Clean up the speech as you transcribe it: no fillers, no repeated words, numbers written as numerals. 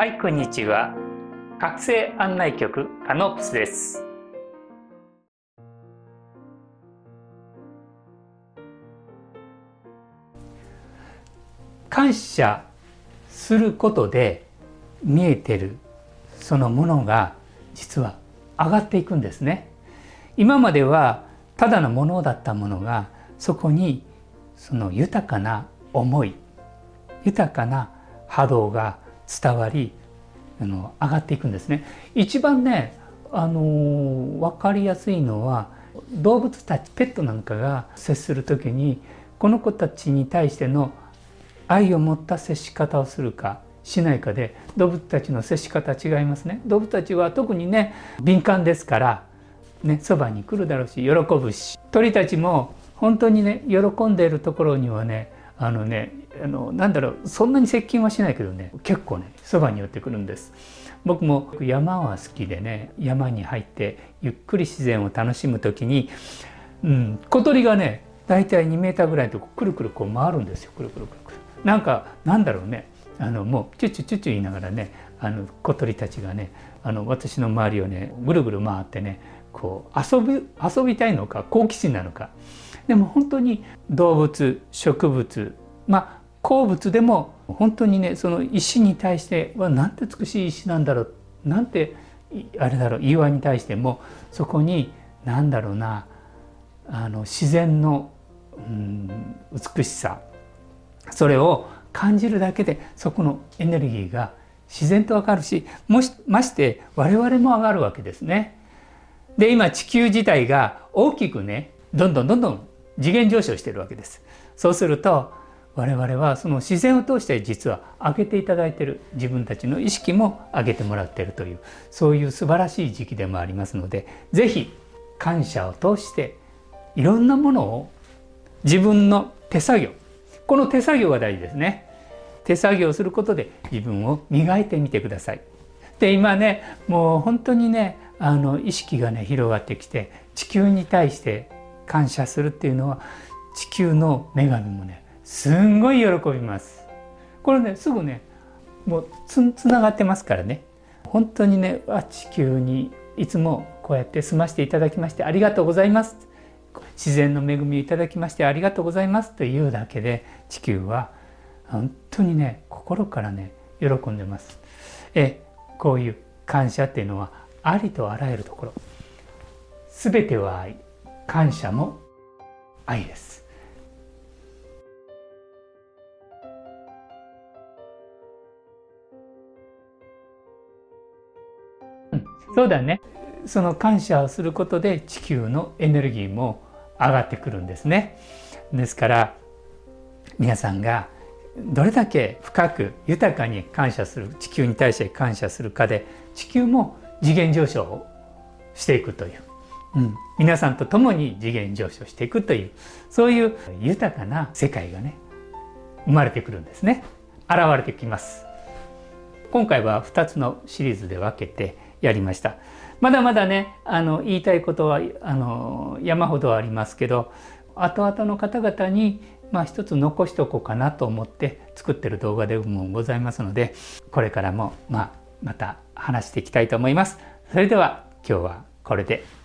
はい、こんにちは。学生案内局カノプスです。感謝することで見えてるそのものが実は上がっていくんですね。今まではただのものだったものが、そこにその豊かな思い、豊かな波動が伝わり、上がっていくんですね。一番ね、分かりやすいのは動物たち、ペットなんかが接するときに、この子たちに対しての愛を持った接し方をするかしないかで、動物たちの接し方違いますね。動物たちは特にね、敏感ですからね、そばに来るだろうし、喜ぶし、鳥たちも本当にね、喜んでいるところにはね、なんだろう、そんなに接近はしないけどね、結構ね、そばに寄ってくるんです。僕も山は好きでね、山に入ってゆっくり自然を楽しむときに、小鳥がね、大体2メーターぐらいのとこくるくるこう回るんですよ。くるくるくるくる、なんだろうね、もうチュチュチュチュ言いながらね、小鳥たちがね、私の周りをね、ぐるぐる回ってね、こう遊びたいのか、好奇心なのか。でも本当に動物、植物、鉱物でも本当にね、その石に対しては、なんて美しい石なんだろう、なんてあれだろう、岩に対しても、そこになんだろうな、自然の、美しさ、それを感じるだけで、そこのエネルギーが自然と上がるし、まして我々も上がるわけですね。で、今地球自体が大きくね、どんどん次元上昇しているわけです。そうすると我々はその自然を通して実は上げていただいている、自分たちの意識も上げてもらっているという、そういう素晴らしい時期でもありますので、ぜひ感謝を通していろんなものを、自分の手作業、この手作業が大事ですね。手作業をすることで自分を磨いてみてください。で、今ね、もう本当にね、意識がね、広がってきて、地球に対して感謝するっていうのは、地球の女神もね、すんごい喜びます。これね、すぐね、もうつながってますからね。本当にね、地球にいつもこうやって住ましていただきましてありがとうございます、自然の恵みをいただきましてありがとうございますというだけで、地球は本当にね、心からね、喜んでます。こういう感謝っていうのはありとあらゆるところ、すべては愛、感謝も愛です。そうだね、その感謝をすることで地球のエネルギーも上がってくるんですね。ですから皆さんがどれだけ深く豊かに感謝する、地球に対して感謝するかで、地球も次元上昇をしていくという、皆さんと共に次元上昇していくという、そういう豊かな世界がね、生まれてくるんですね、現れてきます。今回は2つのシリーズで分けてやりました。まだまだね、言いたいことは山ほどありますけど、後々の方々に一つ残しておこうかなと思って作ってる動画でもございますので、これからもまた話していきたいと思います。それでは今日はこれで。